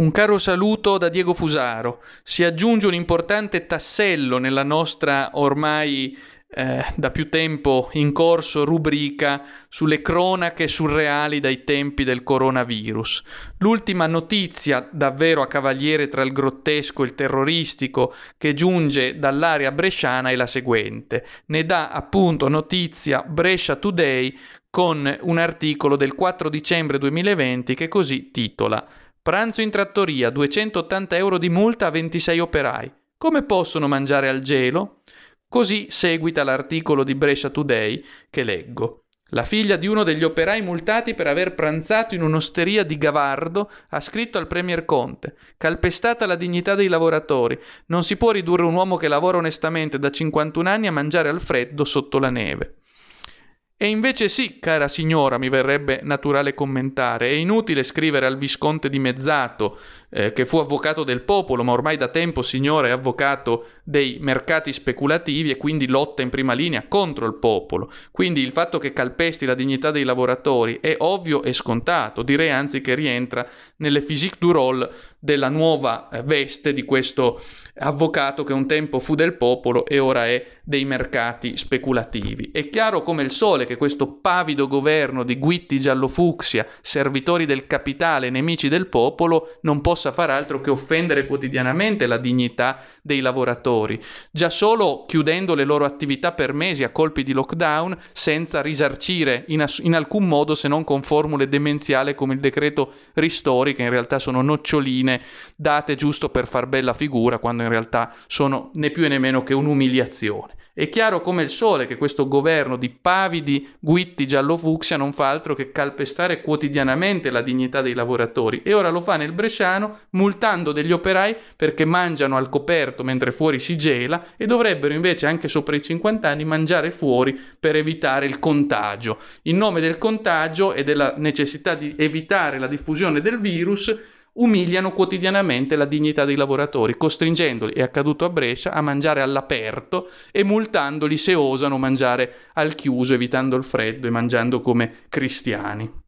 Un caro saluto da Diego Fusaro. Si aggiunge un importante tassello nella nostra ormai da più tempo in corso rubrica sulle cronache surreali dai tempi del coronavirus. L'ultima notizia davvero a cavaliere tra il grottesco e il terroristico che giunge dall'area bresciana è la seguente. Ne dà appunto notizia Brescia Today con un articolo del 4 dicembre 2020 che così titola: pranzo in trattoria, 280 euro di multa a 26 operai. Come possono mangiare al gelo? Così seguita l'articolo di Brescia Today che leggo. La figlia di uno degli operai multati per aver pranzato in un'osteria di Gavardo ha scritto al premier Conte: calpestata la dignità dei lavoratori, non si può ridurre un uomo che lavora onestamente da 51 anni a mangiare al freddo sotto la neve. E invece sì, cara signora, mi verrebbe naturale commentare, è inutile scrivere al visconte di Mezzato, che fu avvocato del popolo, ma ormai da tempo, signora, è avvocato dei mercati speculativi e quindi lotta in prima linea contro il popolo. Quindi il fatto che calpesti la dignità dei lavoratori è ovvio e scontato, direi anzi che rientra nelle physique du rôle della nuova veste di questo avvocato che un tempo fu del popolo e ora è dei mercati speculativi. È chiaro come il sole che questo pavido governo di guitti giallofucsia, servitori del capitale, nemici del popolo, non possa far altro che offendere quotidianamente la dignità dei lavoratori, già solo chiudendo le loro attività per mesi a colpi di lockdown senza risarcire in alcun modo, se non con formule demenziali come il decreto Ristori, che in realtà sono noccioline date giusto per far bella figura, quando in realtà sono né più né meno che un'umiliazione. È chiaro come il sole che questo governo di pavidi guitti giallofucsia non fa altro che calpestare quotidianamente la dignità dei lavoratori, e ora lo fa nel bresciano multando degli operai perché mangiano al coperto mentre fuori si gela e dovrebbero invece anche sopra i 50 anni mangiare fuori per evitare il contagio. In nome del contagio e della necessità di evitare la diffusione del virus umiliano quotidianamente la dignità dei lavoratori, costringendoli, è accaduto a Brescia, a mangiare all'aperto e multandoli se osano mangiare al chiuso, evitando il freddo e mangiando come cristiani.